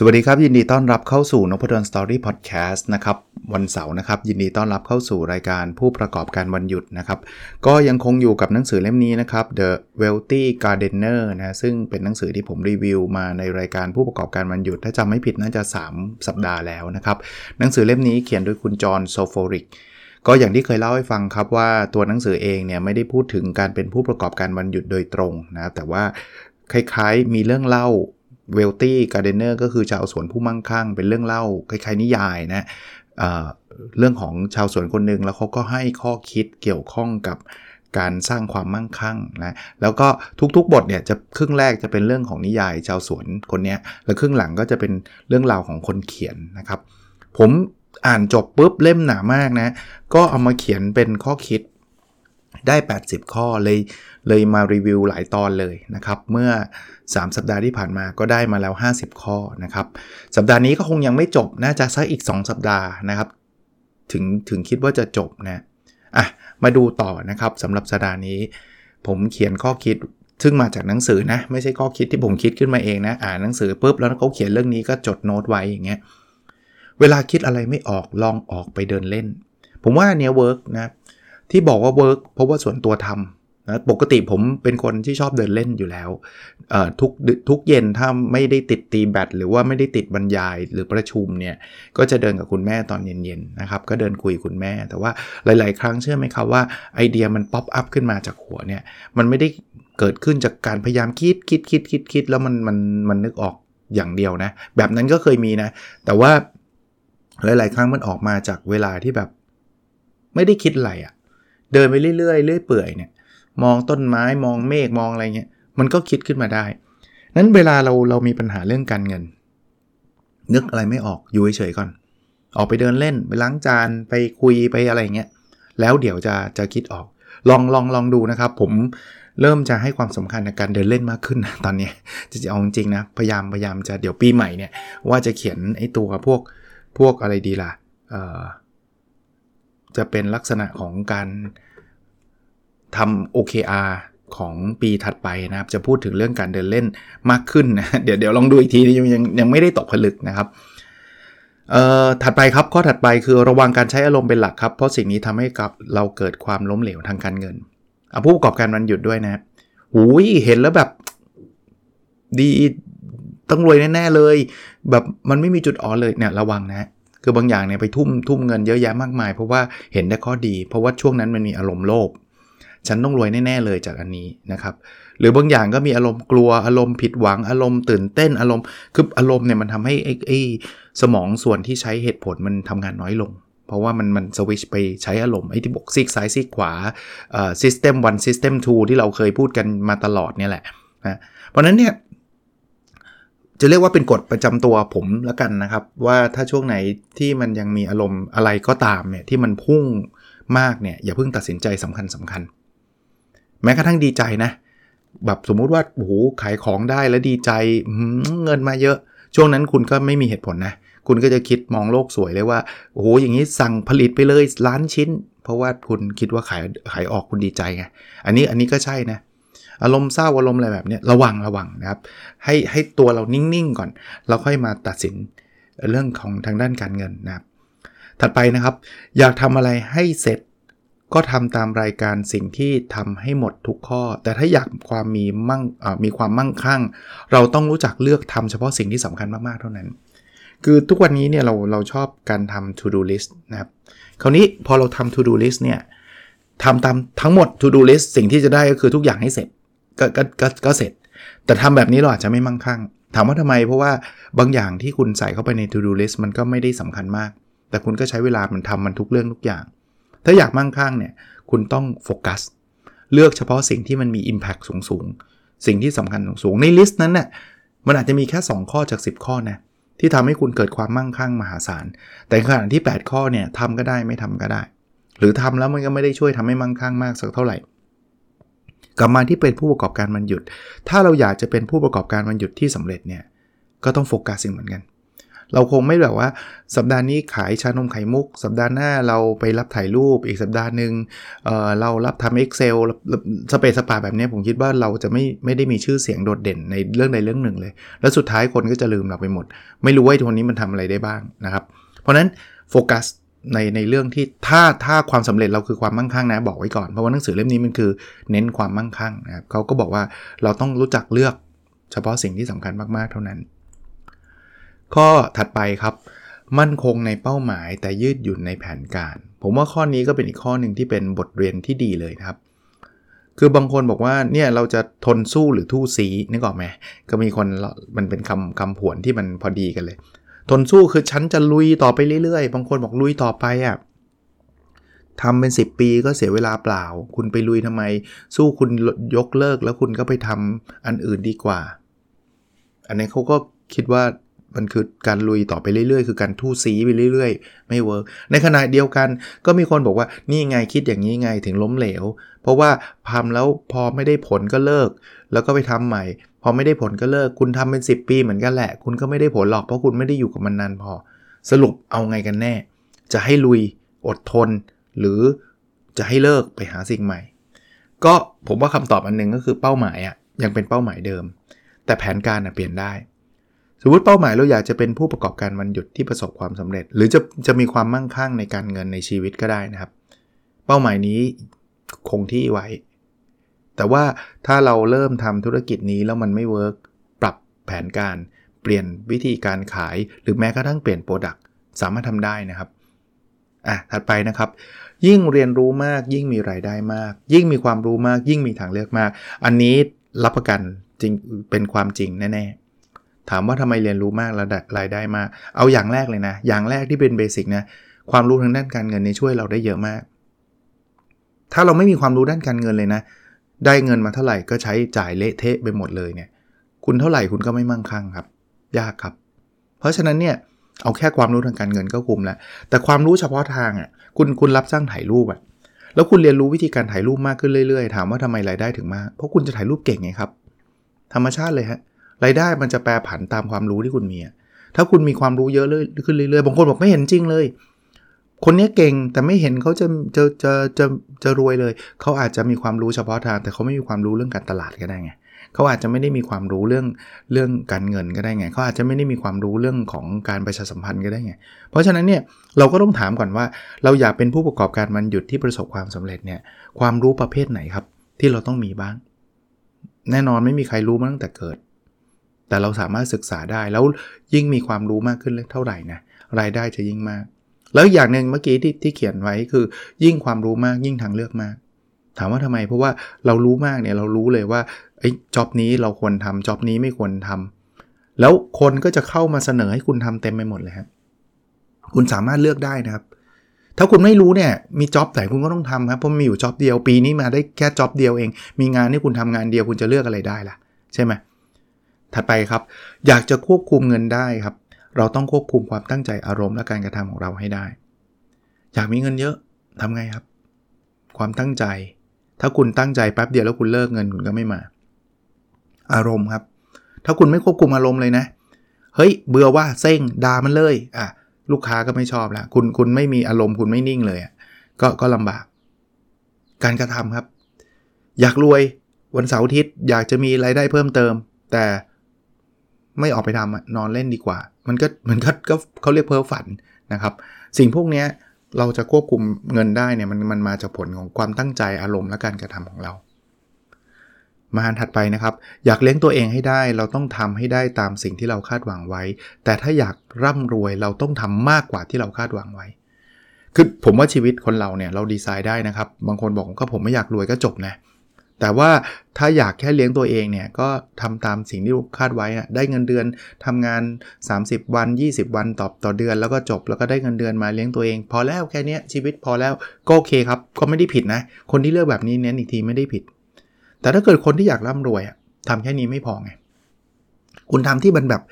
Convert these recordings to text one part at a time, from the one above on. สวัสดีครับยินดีต้อนรับเข้าสู่ Nopadon Story Podcast นะครับวันเสาร์นะครับยินดีต้อนรับเข้าสู่รายการผู้ประกอบการวันหยุดนะครับก็ยังคงอยู่กับหนังสือเล่มนี้นะครับ The Wealthy Gardener นะซึ่งเป็นหนังสือที่ผมรีวิวมาในรายการผู้ประกอบการวันหยุดถ้าจำไม่ผิดน่าจะ3สัปดาห์แล้วนะครับหนังสือเล่มนี้เขียนโดยคุณจอห์นโซโฟริกก็อย่างที่เคยเล่าให้ฟังครับว่าตัวหนังสือเองเนี่ยไม่ได้พูดถึงการเป็นผู้ประกอบการวันหยุดโดยตรงนะแต่ว่าคล้ายๆมีเรื่องเล่า Wealthy Gardener ก็คือชาวสวนผู้มั่งคั่งเป็นเรื่องเล่าคล้ายๆนิยายนะเรื่องของชาวสวนคนหนึ่งแล้วเขาก็ให้ข้อคิดเกี่ยวข้องกับการสร้างความมั่งคั่งนะแล้วก็ทุกๆบทเนี่ยจะครึ่งแรกจะเป็นเรื่องของนิยายชาวสวนคนนี้แล้วครึ่งหลังก็จะเป็นเรื่องราวของคนเขียนนะครับผมอ่านจบปุ๊บเล่มหนามากนะก็เอามาเขียนเป็นข้อคิดได้80ข้อเลยมารีวิวหลายตอนเลยนะครับเมื่อ3สัปดาห์ที่ผ่านมาก็ได้มาแล้ว50ข้อนะครับสัปดาห์นี้ก็คงยังไม่จบน่าจะสักอีก2สัปดาห์นะครับถึงคิดว่าจะจบนะอ่ะมาดูต่อนะครับสำหรับสัปดาห์นี้ผมเขียนข้อคิดซึ่งมาจากหนังสือนะไม่ใช่ข้อคิดที่ผมคิดขึ้นมาเองนะอ่านหนังสือปุ๊บแล้วเขาเขียนเรื่องนี้ก็จดโน้ตไว้อย่างเงี้ยเวลาคิดอะไรไม่ออกลองออกไปเดินเล่นผมว่าเนี้ยเวิร์กนะที่บอกว่าเวิร์กเพราะว่าส่วนตัวทำนะปกติผมเป็นคนที่ชอบเดินเล่นอยู่แล้วทุกเย็นถ้าไม่ได้ติดตีแบตหรือว่าไม่ได้ติดบรรยายหรือประชุมเนี่ยก็จะเดินกับคุณแม่ตอนเย็นๆนะครับก็เดินคุยคุณแม่แต่ว่าหลายๆครั้งเชื่อไหมครับว่าไอเดียมันป๊อปอัพขึ้นมาจากหัวเนี่ยมันไม่ได้เกิดขึ้นจากการพยายามคิดแล้วมันนึกออกอย่างเดียวนะแบบนั้นก็เคยมีนะแต่ว่าหลายๆครั้งมันออกมาจากเวลาที่แบบไม่ได้คิดอะไรอ่ะเดินไปเรื่อยเปื่อยเนี่ยมองต้นไม้มองเมฆมองอะไรเงี้ยมันก็คิดขึ้นมาได้นั้นเวลาเรามีปัญหาเรื่องการเงินนึกอะไรไม่ออกอยู่เฉยๆก่อนออกไปเดินเล่นไปล้างจานไปคุยไปอะไรเงี้ยแล้วเดี๋ยวจะคิดออกลองดูนะครับผมเริ่มจะให้ความสำคัญในการเดินเล่นมากขึ้นตอนนี้จะเอาจริงๆนะพยายามจะเดี๋ยวปีใหม่เนี่ยว่าจะเขียนไอ้ตัวพวกอะไรดีล่ะจะเป็นลักษณะของการทำ OKR ของปีถัดไปนะครับจะพูดถึงเรื่องการเดินเล่นมากขึ้นนะเดี๋ยวลองดูอีกทียังไม่ได้ตกผลึกนะครับถัดไปครับข้อถัดไปคือระวังการใช้อารมณ์เป็นหลักครับเพราะสิ่งนี้ทำให้กับเราเกิดความล้มเหลวทางการเงินเอาผู้ประกอบการวันหยุดด้วยนะหูยเห็นแล้วแบบดีต้องรวยแน่ๆเลยแบบมันไม่มีจุดอ่อนเลยเนี่ยระวังนะคือบางอย่างเนี่ยไปทุ่มเงินเยอะแยะมากมายเพราะว่าเห็นได้ข้อดีเพราะว่าช่วงนั้นมันมีอารมณ์โลภฉันต้องรวยแน่ๆเลยจากอันนี้นะครับหรือบางอย่างก็มีอารมณ์กลัวอารมณ์ผิดหวังอารมณ์ตื่นเต้นอารมณ์คืออารมณ์เนี่ยมันทำให้ไอ้สมองส่วนที่ใช้เหตุผลมันทำงานน้อยลงเพราะว่ามันสวิตช์ไปใช้อารมณ์ไอ้ที่บอกซีกซ้ายซีกขวาsystem 1 system 2ที่เราเคยพูดกันมาตลอดเนี่ยแหละนะเพราะนั้นเนี่ยจะเรียกว่าเป็นกฎประจำตัวผมละกันนะครับว่าถ้าช่วงไหนที่มันยังมีอารมณ์อะไรก็ตามเนี่ยที่มันพุ่งมากเนี่ยอย่าเพิ่งตัดสินใจสำคัญแม้กระทั่งดีใจนะแบบสมมุติว่าโอ้โหขายของได้แล้วดีใจเงินมาเยอะช่วงนั้นคุณก็ไม่มีเหตุผลนะคุณก็จะคิดมองโลกสวยเลยว่าโอ้โหอย่างนี้สั่งผลิตไปเลยล้านชิ้นเพราะว่าคุณคิดว่าขายออกคุณดีใจไงอันนี้ก็ใช่นะอารมณ์เศร้าอารมณ์อะไรแบบนี้ระวังนะครับให้ตัวเรานิ่งๆก่อนแล้วค่อยมาตัดสินเรื่องของทางด้านการเงินนะครับถัดไปนะครับอยากทำอะไรให้เสร็จก็ทำตามรายการสิ่งที่ทำให้หมดทุกข้อแต่ถ้าอยากมีความมั่งคั่งเราต้องรู้จักเลือกทำเฉพาะสิ่งที่สำคัญมากๆเท่านั้นคือทุกวันนี้เนี่ยเราชอบการทำ to do list นะครับคราวนี้พอเราทำ to do list เนี่ยทำตามทั้งหมด to do list สิ่งที่จะได้ก็คือทุกอย่างให้เสร็จก็เสร็จแต่ทำแบบนี้เราอาจจะไม่มั่งคั่งถามว่าทำไมเพราะว่าบางอย่างที่คุณใส่เข้าไปใน to do list มันก็ไม่ได้สำคัญมากแต่คุณก็ใช้เวลามันทำมันทุกเรื่องทุกอย่างถ้าอยากมั่งคั่งเนี่ยคุณต้องโฟกัสเลือกเฉพาะสิ่งที่มันมี impact สูงสิ่งที่สำคัญสูงในลิสต์นั้นน่ะมันอาจจะมีแค่2ข้อจาก10ข้อนะที่ทำให้คุณเกิดความมั่งคั่งมหาศาลแต่ขณะที่8ข้อเนี่ยทำก็ได้ไม่ทำก็ได้หรือทำแล้วมันก็ไม่ได้ช่วยทำให้มั่งคั่งมากสักเท่าไหร่กลับมาที่เป็นผู้ประกอบการวันหยุดถ้าเราอยากจะเป็นผู้ประกอบการวันหยุดที่สำเร็จเนี่ย ก็ต้องโฟกัสสิ่งเหมือนกันเราคงไม่แบบว่าสัปดาห์นี้ขายชานมไข่มุกสัปดาห์หน้าเราไปรับถ่ายรูปอีกสัปดาห์นึงเรารับทำ Excel สเปซสปาแบบนี้ผมคิดว่าเราจะไม่ได้มีชื่อเสียงโดดเด่นในเรื่องใดเรื่องหนึ่งเลยแล้วสุดท้ายคนก็จะลืมเราไปหมดไม่รู้ว่าตัวนี้มันทำอะไรได้บ้างนะครับเพราะนั้นโฟกัสในเรื่องที่ถ้าความสำเร็จเราคือความมั่งคั่งนะบอกไว้ก่อนเพราะว่าหนังสือเล่มนี้มันคือเน้นความมั่งคั่งนะครับเขาก็บอกว่าเราต้องรู้จักเลือกเฉพาะสิ่งที่สำคัญมากๆเท่านั้นข้อถัดไปครับมั่นคงในเป้าหมายแต่ยืดหยุ่นในแผนการผมว่าข้อนี้ก็เป็นอีกข้อนึงที่เป็นบทเรียนที่ดีเลยนะครับคือบางคนบอกว่าเนี่ยเราจะทนสู้หรือทู่ซีนึกออกไหมก็มีคนมันเป็นคำผวนที่มันพอดีกันเลยทนสู้คือฉันจะลุยต่อไปเรื่อยๆบางคนบอกลุยต่อไปอ่ะทำเป็น10ปีก็เสียเวลาเปล่าคุณไปลุยทำไมสู้คุณยกเลิกแล้วคุณก็ไปทำอันอื่นดีกว่าอันนี้เขาก็คิดว่ามันคือการลุยต่อไปเรื่อยๆคือการทู่ซีไปเรื่อยๆไม่เวิร์กในขณะเดียวกันก็มีคนบอกว่านี่ไงคิดอย่างนี้ไงถึงล้มเหลวเพราะว่าทำแล้วพอไม่ได้ผลก็เลิกแล้วก็ไปทำใหม่พอไม่ได้ผลก็เลิกคุณทำเป็น10ปีเหมือนกันแหละคุณก็ไม่ได้ผลหรอกเพราะคุณไม่ได้อยู่กับมันนานพอสรุปเอาไงกันแน่จะให้ลุยอดทนหรือจะให้เลิกไปหาสิ่งใหม่ก็ผมว่าคำตอบอันนึงก็คือเป้าหมายอ่ะยังเป็นเป้าหมายเดิมแต่แผนการเปลี่ยนได้สมมุติเป้าหมายเราอยากจะเป็นผู้ประกอบการวันหยุดที่ประสบความสำเร็จหรือจะมีความมั่งคั่งในการเงินในชีวิตก็ได้นะครับเป้าหมายนี้คงที่ไว้แต่ว่าถ้าเราเริ่มทำธุรกิจนี้แล้วมันไม่เวิร์กปรับแผนการเปลี่ยนวิธีการขายหรือแม้กระทั่งเปลี่ยนโปรดักต์สามารถทำได้นะครับถัดไปนะครับยิ่งเรียนรู้มากยิ่งมีรายได้มากยิ่งมีความรู้มากยิ่งมีทางเลือกมากอันนี้รับประกันจริงเป็นความจริงแน่ๆถามว่าทำไมเรียนรู้มากและรายได้มากเอาอย่างแรกเลยนะอย่างแรกที่เป็นเบสิกนะความรู้ทางด้านการเงินนี่ช่วยเราได้เยอะมากถ้าเราไม่มีความรู้ด้านการเงินเลยนะได้เงินมาเท่าไหร่ก็ใช้จ่ายเละเทะไปหมดเลยเนี่ยคุณเท่าไหร่คุณก็ไม่มั่งคั่งครับยากครับเพราะฉะนั้นเนี่ยเอาแค่ความรู้ทางการเงินก็คุ้มแล้วแต่ความรู้เฉพาะทางอ่ะคุณรับจ้างถ่ายรูปอ่ะแล้วคุณเรียนรู้วิธีการถ่ายรูปมากขึ้นเรื่อยๆถามว่าทำไมรายได้ถึงมากเพราะคุณจะถ่ายรูปเก่งไงครับธรรมชาติเลยฮะรายได้มันจะแปรผันตามความรู้ที่คุณมีถ้าคุณมีความรู้เยอะเลยขึ้นเรื่อยๆบางคนบอกไม่เห็นจริงเลยคนนี้เก่งแต่ไม่เห็นเขาจะรวยเลยเขาอาจจะมีความรู้เฉพาะทางแต่เขาไม่มีความรู้เรื่องการตลาดก็ได้ไงเขาอาจจะไม่ได้มีความรู้เรื่องการเงินก็ได้ไงเขาอาจจะไม่ได้มีความรู้เรื่องของการประชาสัมพันธ์ก็ได้ไงเพราะฉะนั้นเนี่ยเราก็ต้องถามก่อนว่าเราอยากเป็นผู้ประกอบการวันหยุดที่ประสบความสำเร็จเนี่ยความรู้ประเภทไหนครับที่เราต้องมีบ้างแน่นอนไม่มีใครรู้มาตั้งแต่เกิดแต่เราสามารถศึกษาได้แล้วยิ่งมีความรู้มากขึ้นเท่าไหร่นะรายได้จะยิ่งมากแล้วอย่างนึงเมื่อกี้ที่เขียนไว้คือยิ่งความรู้มากยิ่งทางเลือกมากถามว่าทำไมเพราะว่าเรารู้มากเนี่ยเรารู้เลยว่าไอ้จ็อบนี้เราควรทำจ็อบนี้ไม่ควรทำแล้วคนก็จะเข้ามาเสนอให้คุณทำเต็มไปหมดเลยฮะคุณสามารถเลือกได้นะครับถ้าคุณไม่รู้เนี่ยมีจ็อบไหนคุณก็ต้องทำครับเพราะมีอยู่จ็อบเดียวปีนี้มาได้แค่จ็อบเดียวเองมีงานที่คุณทำงานเดียวคุณจะเลือกอะไรได้ล่ะใช่ไหมถัดไปครับอยากจะควบคุมเงินได้ครับเราต้องควบคุมความตั้งใจอารมณ์และการกระทำของเราให้ได้อยากมีเงินเยอะทำไงครับความตั้งใจถ้าคุณตั้งใจแป๊บเดียวแล้วคุณเลิกเงินคุณก็ไม่มาอารมณ์ครับถ้าคุณไม่ควบคุมอารมณ์เลยนะเฮ้ยเบื่อว่าเซ็งด่ามันเลยลูกค้าก็ไม่ชอบละคุณไม่มีอารมณ์คุณไม่นิ่งเลยก็ลำบากการกระทำครับอยากรวยวันเสาร์อาทิตย์อยากจะมีรายได้เพิ่มเติมแต่ไม่ออกไปทำนอนเล่นดีกว่ามันก็เขาเรียกเพ้อฝันนะครับสิ่งพวกนี้เราจะควบคุมเงินได้เนี่ยมันมาจากผลของความตั้งใจอารมณ์และการกระทำของเรามาอันถัดไปนะครับอยากเลี้ยงตัวเองให้ได้เราต้องทำให้ได้ตามสิ่งที่เราคาดหวังไว้แต่ถ้าอยากร่ำรวยเราต้องทำมากกว่าที่เราคาดหวังไว้คือผมว่าชีวิตคนเราเนี่ยเราดีไซน์ได้นะครับบางคนบอกก็ผมไม่อยากรวยก็จบนะแต่ว่าถ้าอยากแค่เลี้ยงตัวเองเนี่ยก็ทำตามสิ่งที่คาดไว้ได้เงินเดือนทำงาน30วัน20วันต่อเดือนแล้วก็จบแล้วก็ได้เงินเดือนมาเลี้ยงตัวเองพอแล้วแค่นี้ชีวิตพอแล้วก็โอเคครับก็ไม่ได้ผิดนะคนที่เลือกแบบนี้เน้นอีกทีไม่ได้ผิดแต่ถ้าเกิดคนที่อยากร่ำรวยทำแค่นี้ไม่พอไงคุณทำที่มันแบบ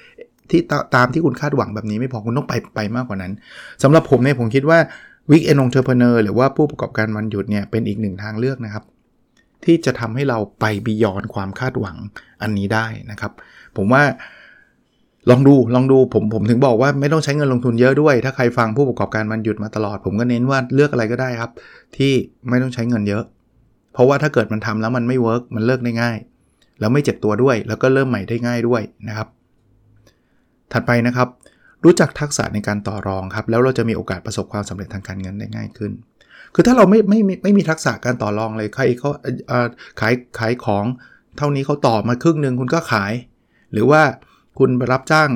ที่ตามที่คุณคาดหวังแบบนี้ไม่พอคุณต้องไปมากกว่านั้นสำหรับผมเนี่ยผมคิดว่า Weekend Entrepreneur หรือว่าผู้ประกอบการวันหยุดเนี่ยเป็นอีกหนึ่งทางเลือกนะครับที่จะทำให้เราไปบียอนด์ความคาดหวังอันนี้ได้นะครับผมว่า ลองดูผมถึงบอกว่าไม่ต้องใช้เงินลงทุนเยอะด้วยถ้าใครฟังผู้ประกอบการมันหยุดมาตลอดผมก็เน้นว่าเลือกอะไรก็ได้ครับที่ไม่ต้องใช้เงินเยอะเพราะว่าถ้าเกิดมันทำแล้วมันไม่เวิร์กมันเลิกได้ง่ายแล้วไม่เจ็บตัวด้วยแล้วก็เริ่มใหม่ได้ง่ายด้วยนะครับถัดไปนะครับรู้จักทักษะในการต่อรองครับแล้วเราจะมีโอกาสประสบความสำเร็จทางการเงินได้ง่ายขึ้นคือถ้าเราไม่มีทักษะการต่อรองเลยใครเขาขายของเท่านี้เขาต่อมาครึ่งนึงคุณก็ขายหรือว่าคุณไปรับจ้าง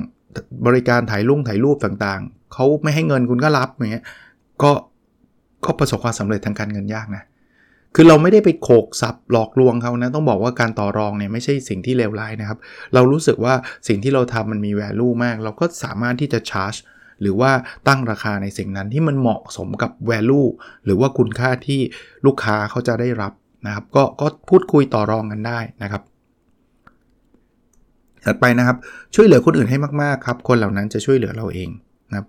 บริการถ่ายรูปต่างๆเขาไม่ให้เงินคุณก็รับอย่างเงี้ยก็ประสบความสำเร็จทางการเงินยากนะคือเราไม่ได้ไปโขกสับหลอกลวงเขานะต้องบอกว่าการต่อรองเนี่ยไม่ใช่สิ่งที่เลวร้ายนะครับเรารู้สึกว่าสิ่งที่เราทำมันมี value มากเราก็สามารถที่จะ charge หรือว่าตั้งราคาในสิ่งนั้นที่มันเหมาะสมกับ value หรือว่าคุณค่าที่ลูกค้าเขาจะได้รับนะครับก็พูดคุยต่อรองกันได้นะครับถัดไปนะครับช่วยเหลือคนอื่นให้มากๆครับคนเหล่านั้นจะช่วยเหลือเราเองนะครับ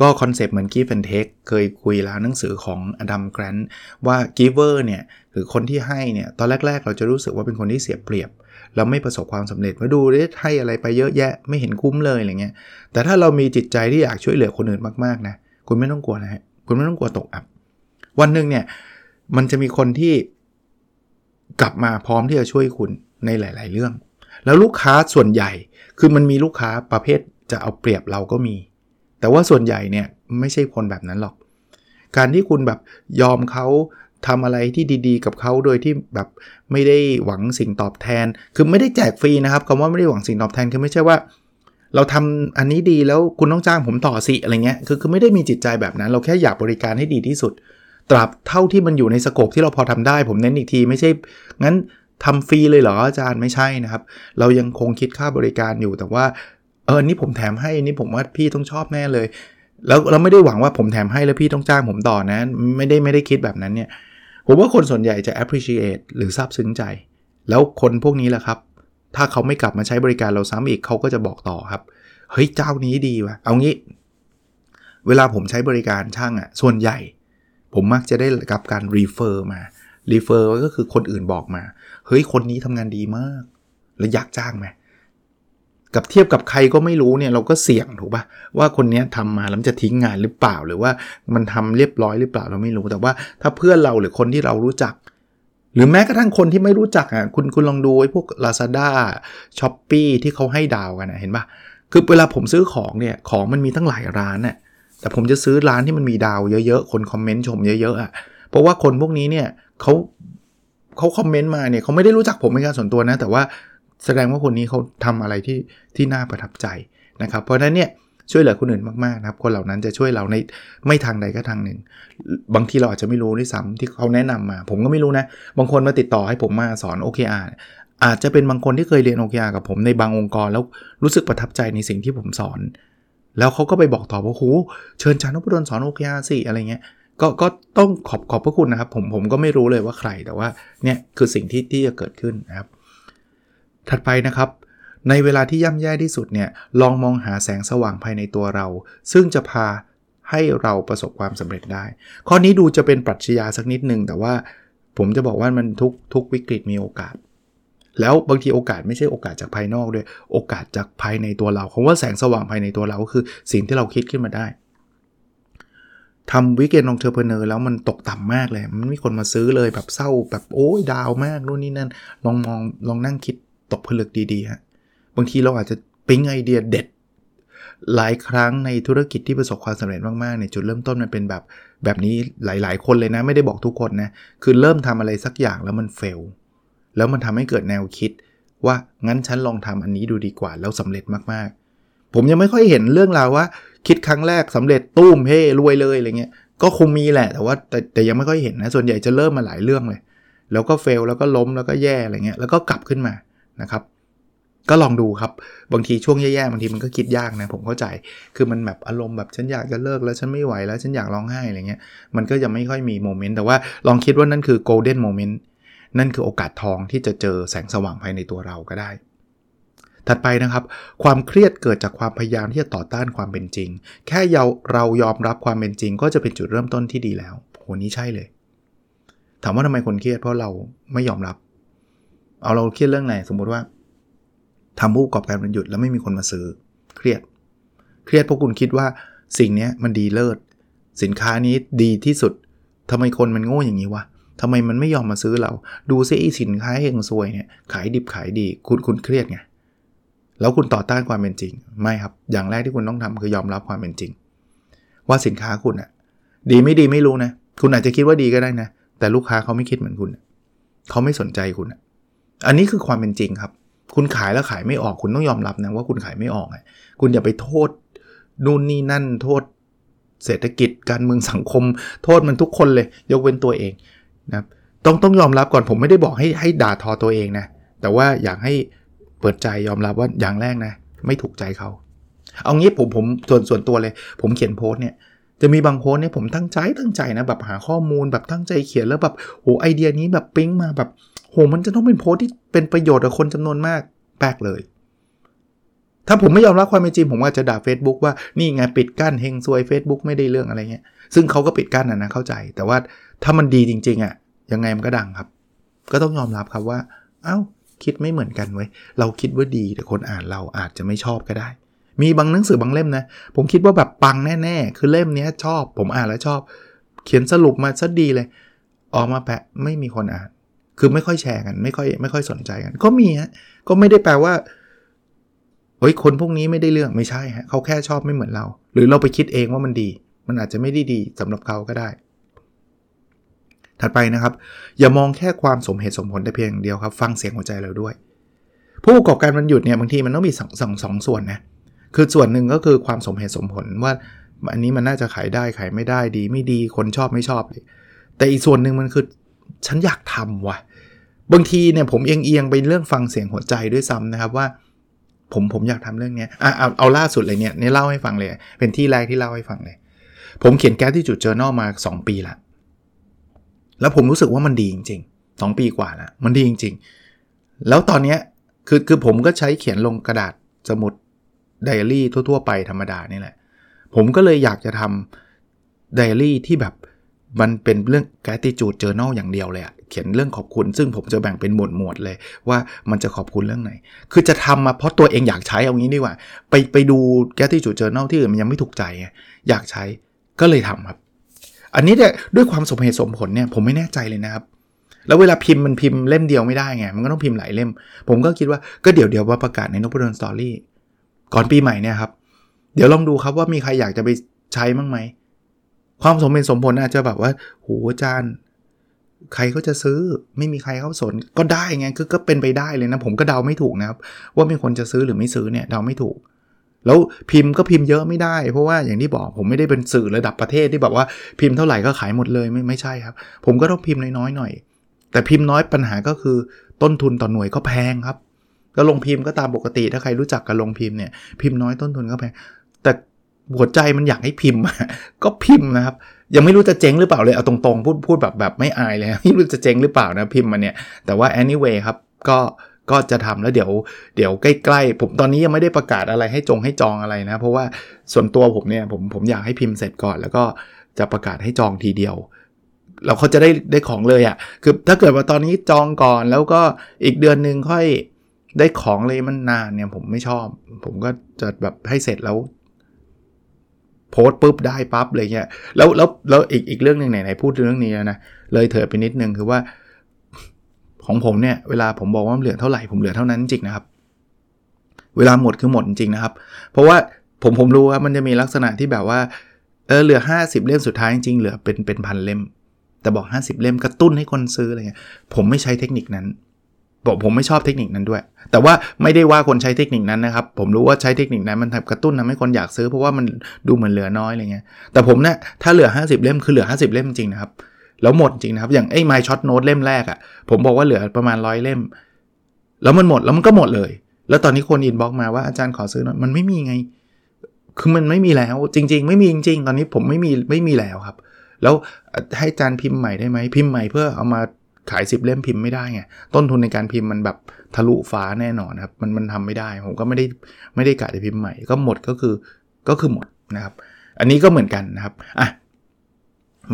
ก็คอนเซปต์เหมือน Give and Take เคยคุยแล้วหนังสือของอดัมแกรนท์ว่า Giver เนี่ยคือคนที่ให้เนี่ยตอนแรกๆเราจะรู้สึกว่าเป็นคนที่เสียเปรียบเราไม่ประสบความสำเร็จมาดูได้ให้อะไรไปเยอะแยะไม่เห็นคุ้มเลยอะไรเงี้ยแต่ถ้าเรามีจิตใจที่อยากช่วยเหลือคนอื่นมากๆนะคุณไม่ต้องกลัวนะฮะคุณไม่ต้องกลัวตกอับวันนึงเนี่ยมันจะมีคนที่กลับมาพร้อมที่จะช่วยคุณในหลายๆเรื่องแล้วลูกค้าส่วนใหญ่คือมันมีลูกค้าประเภทจะเอาเปรียบเราก็มีแต่ว่าส่วนใหญ่เนี่ยไม่ใช่คนแบบนั้นหรอกการที่คุณแบบยอมเขาทำอะไรที่ดีๆกับเขาโดยที่แบบไม่ได้หวังสิ่งตอบแทนคือไม่ได้แจกฟรีนะครับคำว่าไม่ได้หวังสิ่งตอบแทนคือไม่ใช่ว่าเราทำอันนี้ดีแล้วคุณต้องจ้างผมต่อสิอะไรเงี้ยคือไม่ได้มีจิตใจแบบนั้นเราแค่อยากบริการให้ดีที่สุดตราบเท่าที่มันอยู่ในสโคปที่เราพอทำได้ผมเน้นอีกทีไม่ใช่งั้นทำฟรีเลยเหรออาจารย์ไม่ใช่นะครับเรายังคงคิดค่าบริการอยู่แต่ว่านี่ผมแถมให้นี่ผมว่าพี่ต้องชอบแน่เลยแล้วเราไม่ได้หวังว่าผมแถมให้แล้วพี่ต้องจ้างผมต่อนะไม่ได้คิดแบบนั้นเนี่ยผมว่าคนส่วนใหญ่จะ appreciate หรือซาบซึ้งใจแล้วคนพวกนี้แหละครับถ้าเขาไม่กลับมาใช้บริการเราซ้ำอีกเขาก็จะบอกต่อครับเฮ้ยเจ้านี้ดีว่ะเอางี้เวลาผมใช้บริการช่างอ่ะส่วนใหญ่ผมมักจะได้รับการ refer มา refer ก็คือคนอื่นบอกมาเฮ้ยคนนี้ทำงานดีมากแล้วอยากจ้างไหมกับเทียบกับใครก็ไม่รู้เนี่ยเราก็เสี่ยงถูกป่ะว่าคนนี้ทำมาแล้วจะทิ้งงานหรือเปล่าหรือว่ามันทำเรียบร้อยหรือเปล่าเราไม่รู้แต่ว่าถ้าเพื่อนเราหรือคนที่เรารู้จักหรือแม้กระทั่งคนที่ไม่รู้จักอ่ะคุณลองดูไอ้พวก Lazada Shopee ที่เขาให้ดาวกันนะเห็นป่ะคือเวลาผมซื้อของเนี่ยของมันมีตั้งหลายร้านน่ะแต่ผมจะซื้อร้านที่มันมีดาวเยอะๆคนคอมเมนต์ชมเยอะๆอ่ะเพราะว่าคนพวกนี้เนี่ยเขาคอมเมนต์มาเนี่ยเขาไม่ได้รู้จักผมเป็นการส่วนตัวนะแต่ว่าแสดงว่าคนนี้เขาทำอะไรที่น่าประทับใจนะครับเพราะฉะนั้นเนี่ยช่วยเหลือคนอื่นมากๆนะครับคนเหล่านั้นจะช่วยเราในไม่ทางใดก็ทางหนึ่งบางทีเราอาจจะไม่รู้ด้วยซ้ำที่เขาแนะนำมาผมก็ไม่รู้นะบางคนมาติดต่อให้ผมมาสอน OKR อาจจะเป็นบางคนที่เคยเรียน OKR กับผมในบางองค์กรแล้วรู้สึกประทับใจในสิ่งที่ผมสอนแล้วเขาก็ไปบอกต่อว่าโหเชิญอาจารย์นพดลสอน OKR สิอะไรเงี้ยก็ต้องขอบพระคุณนะครับผมก็ไม่รู้เลยว่าใครแต่ว่าเนี่ยคือสิ่งที่จะเกิดขึ้นนะครับถัดไปนะครับในเวลาที่ย่ำแย่ที่สุดเนี่ยลองมองหาแสงสว่างภายในตัวเราซึ่งจะพาให้เราประสบความสำเร็จได้ข้อนี้ดูจะเป็นปรัชญาสักนิดนึงแต่ว่าผมจะบอกว่ามันทุกวิกฤตมีโอกาสแล้วบางทีโอกาสไม่ใช่โอกาสจากภายนอกด้วยโอกาสจากภายในตัวเราคำว่าแสงสว่างภายในตัวเราก็คือสิ่งที่เราคิดขึ้นมาได้ทำวิกเกนองเทอร์เพเนอร์แล้วมันตกต่ำมากเลยมันไม่มีคนมาซื้อเลยแบบเศร้าแบบโอ้ยดาวมากนู่นนี่นั่นลองนั่งคิดตกผลึกดีๆฮะบางทีเราอาจจะปิ๊งไอเดียเด็ดหลายครั้งในธุรกิจที่ประสบความสำเร็จมากๆเนี่ยจุดเริ่มต้นมันเป็นแบบนี้หลายๆคนเลยนะไม่ได้บอกทุกคนนะคือเริ่มทำอะไรสักอย่างแล้วมันเฟลแล้วมันทำให้เกิดแนวคิดว่างั้นฉันลองทำอันนี้ดูดีกว่าแล้วสำเร็จมากๆผมยังไม่ค่อยเห็นเรื่องราวว่าคิดครั้งแรกสำเร็จตุ้มเฮ้รวยเลยอะไรเงี้ยก็คงมีแหละแต่ยังไม่ค่อยเห็นนะส่วนใหญ่จะเริ่มมาหลายเรื่องเลยแล้วก็เฟลแล้วก็ล้มแล้วก็แย่อะไรเงี้ยแล้วก็กลับขึ้นมานะครับก็ลองดูครับบางทีช่วงแย่ๆบางทีมันก็คิดยากนะผมเข้าใจคือมันแบบอารมณ์แบบฉันอยากจะเลิกแล้วฉันไม่ไหวแล้วฉันอยากร้องไห้อะไรเงี้ยมันก็ยังไม่ค่อยมีโมเมนต์แต่ว่าลองคิดว่านั่นคือโกลเด้นโมเมนต์นั่นคือโอกาสทองที่จะเจอแสงสว่างภายในตัวเราก็ได้ถัดไปนะครับความเครียดเกิดจากความพยายามที่จะต่อต้านความเป็นจริงแค่เรายอมรับความเป็นจริงก็จะเป็นจุดเริ่มต้นที่ดีแล้วโหนี่ใช่เลยถามว่าทำไมคนเครียดเพราะเราไม่ยอมรับเอาเราเครียดเรื่องไหนสมมุติว่าทำผู้ประกอบการมันหยุดแล้วไม่มีคนมาซื้อ เครียดเพราะคุณคิดว่าสิ่งนี้มันดีเลิศสินค้านี้ดีที่สุดทำไมคนมันโง่อย่างนี้วะทำไมมันไม่ยอมมาซื้อเราดูซิไอ้สินค้าเฮงซวยเนี่ยขายดิบขายดีคุณเครียดไงแล้วคุณต่อต้านความเป็นจริงไม่ครับอย่างแรกที่คุณต้องทำคือยอมรับความเป็นจริงว่าสินค้าคุณอะดีไม่ดีไม่รู้นะคุณอาจจะคิดว่าดีก็ได้นะแต่ลูกค้าเขาไม่คิดเหมือนคุณเขาไม่สนใจคุณอันนี้คือความเป็นจริงครับคุณขายแล้วขายไม่ออกคุณต้องยอมรับนะว่าคุณขายไม่ออกคุณอย่าไปโทษนู่นนี่นั่นโทษเศรษฐกิจการเมืองสังคมโทษมันทุกคนเลยยกเว้นตัวเองนะต้องยอมรับก่อนผมไม่ได้บอกให้ด่าทอตัวเองนะแต่ว่าอยากให้เปิดใจยอมรับว่าอย่างแรกนะไม่ถูกใจเขาเอางี้ผมส่วนตัวเลยผมเขียนโพสต์เนี่ยจะมีบางโพสต์เนี่ยผมตั้งใจนะแบบหาข้อมูลแบบตั้งใจเขียนแล้วแบบโหไอเดียนี้แบบปิ๊งมาแบบโหมันจะต้องเป็นโพสต์ที่เป็นประโยชน์กับคนจำนวนมากแปลกเลยถ้าผมไม่ยอมรับความเป็นจริงผมอาจจะด่า Facebook ว่านี่ไงปิดกั้นเฮงซวย Facebook ไม่ได้เรื่องอะไรเงี้ยซึ่งเขาก็ปิดกั้นนะเข้าใจแต่ว่าถ้ามันดีจริงๆอ่ะยังไงมันก็ดังครับก็ต้องยอมรับครับว่าอ้าวคิดไม่เหมือนกันเว้ยเราคิดว่าดีแต่คนอ่านเราอาจจะไม่ชอบก็ได้มีบางหนังสือบางเล่มนะผมคิดว่าแบบปังแน่ๆคือเล่มนี้ชอบผมอ่านแล้วชอบเขียนสรุปมาซะดีเลยออกมาแปะไม่มีคนอ่านคือไม่ค่อยแชร์กันไม่ค่อยสนใจกันก็มีฮะก็ไม่ได้แปลว่าเฮ้ยคนพวกนี้ไม่ได้เรื่องไม่ใช่ฮะเขาแค่ชอบไม่เหมือนเราหรือเราไปคิดเองว่ามันดีมันอาจจะไม่ได้ดีสำหรับเขาก็ได้ถัดไปนะครับอย่ามองแค่ความสมเหตุสมผลแต่เพียงอย่างเดียวครับฟังเสียงหัวใจเราด้วยผู้ประกอบการวันหยุดเนี่ยบางทีมันต้องมีสองส่วนนะคือส่วนหนึ่งก็คือความสมเหตุสมผลว่าอันนี้มันน่าจะขายได้ขายไม่ได้ดีไม่ดีคนชอบไม่ชอบแต่อีกส่วนหนึ่งมันคือฉันอยากทำว่ะบางทีเนี่ยผมเอียงไปเรื่องฟังเสียงหัวใจด้วยซ้ำนะครับว่าผมอยากทำเรื่องนี้เอาล่าสุดเลยเนี่ยเล่าให้ฟังเลยเป็นที่แรกที่เล่าให้ฟังเลยผมเขียนแก๊สที่จุดเจอร์นอลมา2ปีละแล้วผมรู้สึกว่ามันดีจริงๆ2ปีกว่าละมันดีจริงๆแล้วตอนนี้คือผมก็ใช้เขียนลงกระดาษสมุดไดอารี่ทั่วๆไปธรรมดานี่แหละผมก็เลยอยากจะทำไดอารี่ที่แบบมันเป็นเรื่อง gratitude journal อย่างเดียวเลยอะเขียนเรื่องขอบคุณซึ่งผมจะแบ่งเป็นหมวดเลยว่ามันจะขอบคุณเรื่องไหนคือจะทำมาเพราะตัวเองอยากใช้เอางี้ดีกว่าไปดู gratitude journal ที่อื่นมันยังไม่ถูกใจไงอยากใช้ก็เลยทำครับอันนี้เนี่ยด้วยความสมเหตุสมผลเนี่ยผมไม่แน่ใจเลยนะครับแล้วเวลาพิมพ์มันพิมพ์เล่มเดียวไม่ได้ไงมันก็ต้องพิมพ์หลายเล่มผมก็คิดว่าก็เดี๋ยวว่าประกาศใน Nopadon Story ก่อนปีใหม่เนี่ยครับเดี๋ยวลองดูครับว่ามีใครอยากจะไปใช้บ้างมั้ยความสมเป็นสมผลอาจจะแบบว่าโหอาจารย์ใครเขาจะซื้อไม่มีใครเขาสนก็ได้ไงคือก็เป็นไปได้เลยนะผมก็เดาไม่ถูกนะครับว่ามีคนจะซื้อหรือไม่ซื้อเนี่ยเดาไม่ถูกแล้วพิมพ์ก็พิมพ์เยอะไม่ได้เพราะว่าอย่างที่บอกผมไม่ได้เป็นสื่อระดับประเทศที่แบบว่าพิมพ์เท่าไหร่ก็ขายหมดเลยไม่ใช่ครับผมก็ต้องพิมพ์น้อยๆหน่อยแต่พิมพ์น้อยปัญหาก็คือต้นทุนต่อหน่วยก็แพงครับก็ลงพิมพ์ก็ตามปกติถ้าใครรู้จักกับลงพิมพ์เนี่ยพิมพ์น้อยต้นทุนก็แพงแต่หัวใจมันอยากให้พิมพ์ก็พิมพ์นะครับยังไม่รู้จะเจ๊งหรือเปล่าเลยเอาตรงๆพูดแบบไม่อายเลยไม่รู้จะเจ๊งหรือเปล่านะพิมพ์มันเนี่ยแต่ว่า anyway ครับก็จะทำแล้วเดี๋ยวใกล้ๆผมตอนนี้ยังไม่ได้ประกาศอะไรให้จองอะไรนะเพราะว่าส่วนตัวผมเนี่ยผมอยากให้พิมพ์เสร็จก่อนแล้วก็จะประกาศให้จองทีเดียวแล้วเขาจะได้ของเลยอ่ะคือถ้าเกิดว่าตอนนี้จองก่อนแล้วก็อีกเดือนนึงค่อยได้ของเลยมันนานเนี่ยผมไม่ชอบผมก็จะแบบให้เสร็จแล้วโพสปุ๊บได้ปั๊บเลยเงี้ยแล้วอีกเรื่องนึงไหนๆพูดเรื่องนี้แล้วนะเลยเถิดไปนิดนึงคือว่าของผมเนี่ยเวลาผมบอกว่าเหลือเท่าไหร่ผมเหลือเท่านั้นจริงนะครับเวลาหมดคือหมดจริงนะครับเพราะว่าผมรู้ครับมันจะมีลักษณะที่แบบว่าเหลือ50เล่มสุดท้ายจริงเหลือเป็นพันเล่มแต่บอก50เล่มกระตุ้นให้คนซื้ออะไรเงี้ยผมไม่ใช้เทคนิคนั้นผมไม่ชอบเทคนิคนั้นด้วยแต่ว่าไม่ได้ว่าคนใช้เทคนิคนั้นนะครับผมรู้ว่าใช้เทคนิคนั้นมันกระตุ้นทำให้คนอยากซื้อเพราะว่ามันดูเหมือนเหลือน้อยอะไรเงี้ยแต่ผมเนี่ยถ้าเหลือ50เล่มคือเหลือ50เล่มจริงนะครับแล้วหมดจริงนะครับอย่างไอ้ My Shot Note เล่มแรกอ่ะผมบอกว่าเหลือประมาณ100เล่มแล้วมันหมดแล้วมันก็หมดเลยแล้วตอนนี้คนอินบ็อกซ์มาว่าอาจารย์ขอซื้อหน่อยมันไม่มีไงคือมันไม่มีแล้วจริงๆไม่มีจริงๆตอนนี้ผมไม่มีแล้วครับแล้วให้อาจารย์พิมพ์ใหม่ได้มั้ยพิมพ์ใหม่เพื่อเอามาขาย10เล่มพิมพ์ไม่ได้ไงต้นทุนในการพิมพ์มันแบบทะลุฟ้าแน่นอนครับมันทำไม่ได้ผมก็ไม่ได้กะจะพิมพ์ใหม่ก็หมดก็คือหมดนะครับอันนี้ก็เหมือนกันนะครับอ่ะ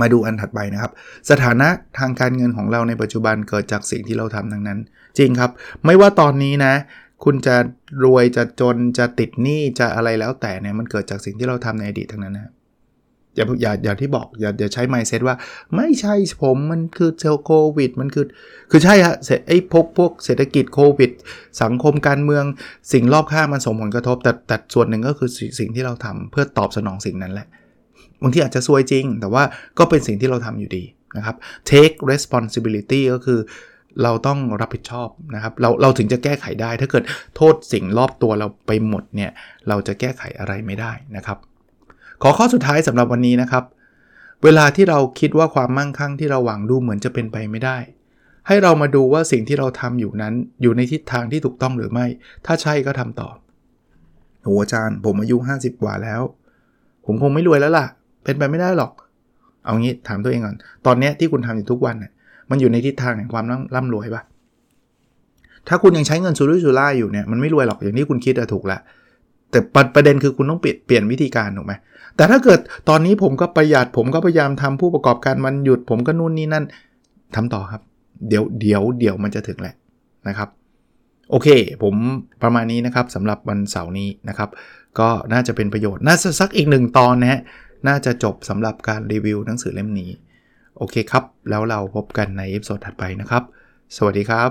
มาดูอันถัดไปนะครับสถานะทางการเงินของเราในปัจจุบันเกิดจากสิ่งที่เราทำทั้งนั้นจริงครับไม่ว่าตอนนี้นะ คุณจะรวยจะจนจะติดหนี้จะอะไรแล้วแต่เนี่ยมันเกิดจากสิ่งที่เราทำในอดีตทั้งนั้นนะอย่าที่บอกอย่าใช้ mindset ว่าไม่ใช่ผมมันคือเซลโควิดมันคือใช่ฮะไอ้พวกเศรษฐกิจโควิดสังคมการเมืองสิ่งรอบข้างมันส่งผลกระทบแต่ส่วนหนึ่งก็คือสิ่งที่เราทำเพื่อตอบสนองสิ่งนั้นแหละบางทีอาจจะซวยจริงแต่ว่าก็เป็นสิ่งที่เราทำอยู่ดีนะครับ take responsibility ก็คือเราต้องรับผิดชอบนะครับเราถึงจะแก้ไขได้ถ้าเกิดโทษสิ่งรอบตัวเราไปหมดเนี่ยเราจะแก้ไขอะไรไม่ได้นะครับขอข้อสุดท้ายสำหรับวันนี้นะครับเวลาที่เราคิดว่าความมั่งคั่งที่เราหวังดูเหมือนจะเป็นไปไม่ได้ให้เรามาดูว่าสิ่งที่เราทำอยู่นั้นอยู่ในทิศทางที่ถูกต้องหรือไม่ถ้าใช่ก็ทำต่อโหอาจารย์ผมอายุ50กว่าแล้วผมคงไม่รวยแล้วล่ะเป็นไปไม่ได้หรอกเอางี้ถามตัวเองก่อนตอนนี้ที่คุณทำอยู่ทุกวันน่ะมันอยู่ในทิศทางแห่งความร่ำรวยป่ะถ้าคุณยังใช้เงินสุรุ่ยสุร่ายอยู่เนี่ยมันไม่รวยหรอกอย่างที่คุณคิดอะถูกละแต่ประเด็นคือคุณต้องเปลี่ยนวิธีการถูกไหมแต่ถ้าเกิดตอนนี้ผมก็ประหยัดผมก็พยายามทำผู้ประกอบการมันหยุดผมก็นู่นนี่นั่นทำต่อครับเดี๋ยวมันจะถึงแหละนะครับโอเคผมประมาณนี้นะครับสำหรับวันเสาร์นี้นะครับก็น่าจะเป็นประโยชน์น่าจะสักอีกหนึ่งตอนนะฮะน่าจะจบสำหรับการรีวิวหนังสือเล่มนี้โอเคครับแล้วเราพบกันในเอพิโซดถัดไปนะครับสวัสดีครับ